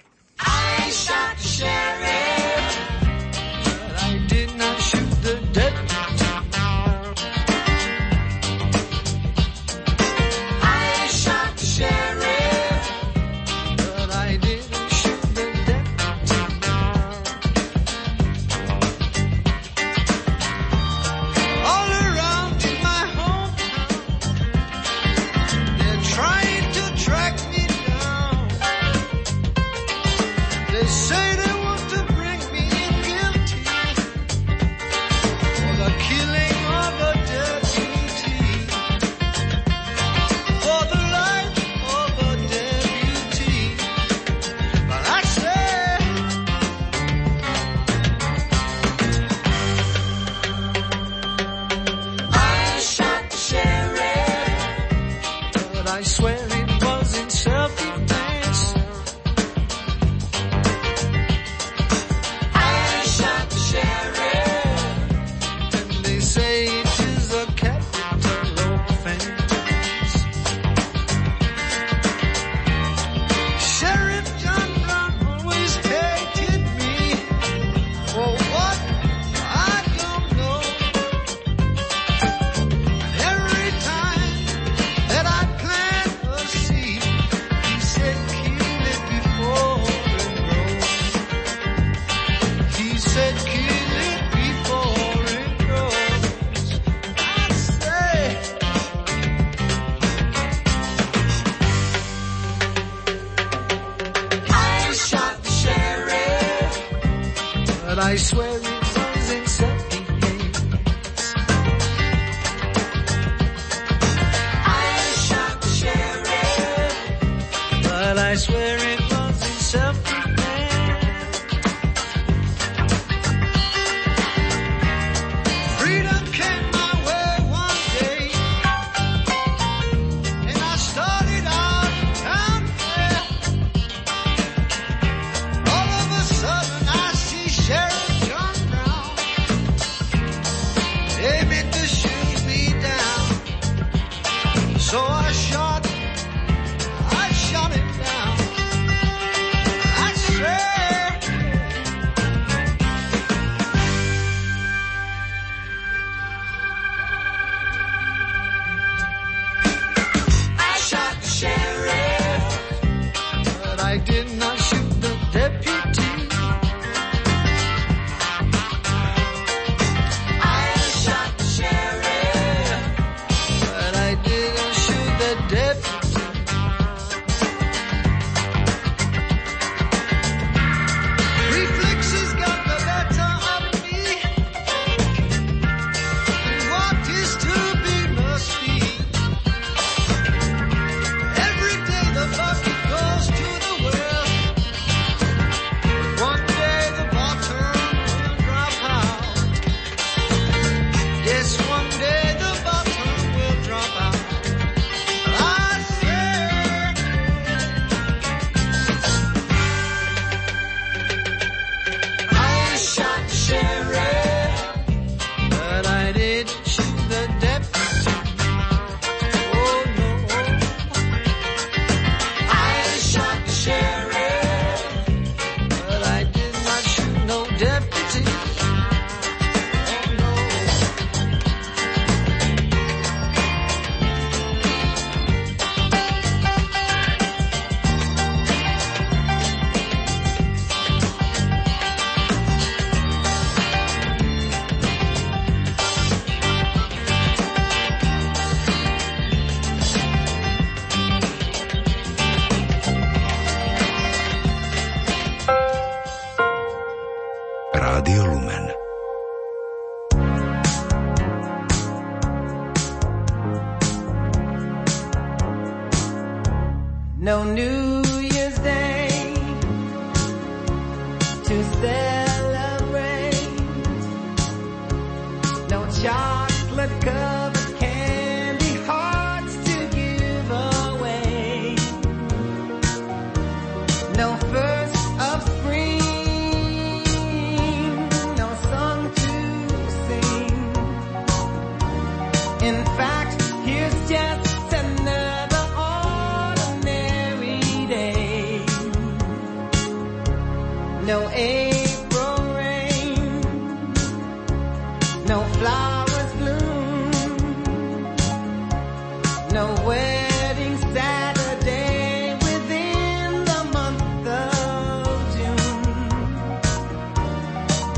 So I shot, I shot it down. Rádio Lumen. No New Year's Day to celebrate, no chocolate covered candy hearts to give away, no first of spring, no song to sing. In fact, here's just no April rain, no flowers bloom, no wedding Saturday within the month of June.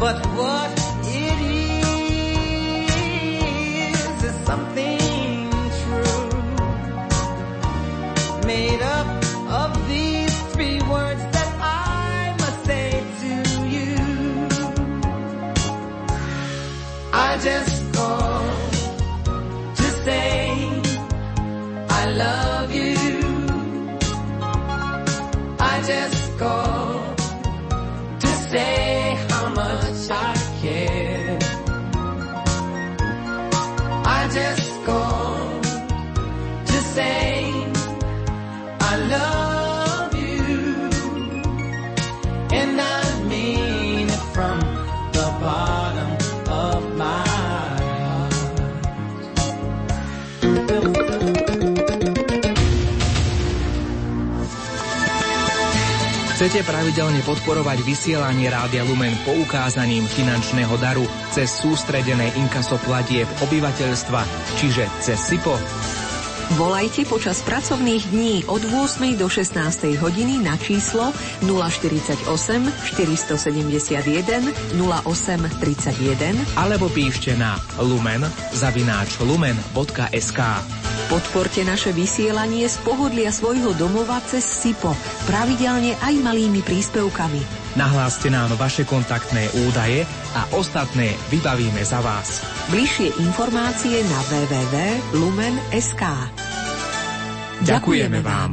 But what it is is something true, made up of these three words that I just called to say I love you. I just called to say how much I care. I just called to say I love you, and I mean it from the bottom of my Chcete pravidelne podporovať vysielanie Rádia Lumen poukázaním finančného daru cez sústredené inkaso platieb obyvateľstva, čiže cez SIPO? Volajte počas pracovných dní od ôsmej do šestnástej hodiny na číslo nula štyridsaťosem štyristosedemdesiatjeden nula osem tridsaťjeden alebo píšte na lumen zavináč lumen bodka es ká. Podporte naše vysielanie z pohodlia svojho domova cez SIPO, pravidelne aj malými príspevkami. Nahláste nám vaše kontaktné údaje a ostatné vybavíme za vás. Bližšie informácie na w w w bodka lumen bodka es ká. Ďakujeme vám.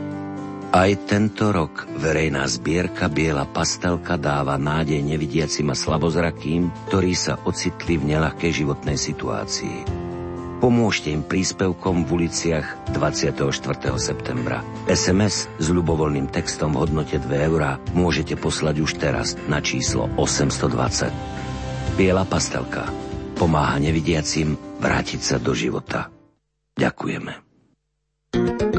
Aj tento rok verejná zbierka Biela pastelka dáva nádej nevidiacim a slabozrakým, ktorí sa ocitli v neľahkej životnej situácii. Pomôžte im príspevkom v uliciach dvadsiateho štvrtého septembra. es em es s ľubovoľným textom v hodnote dva eurá môžete poslať už teraz na číslo osem dva nula. Biela pastelka pomáha nevidiacim vrátiť sa do života. Ďakujeme.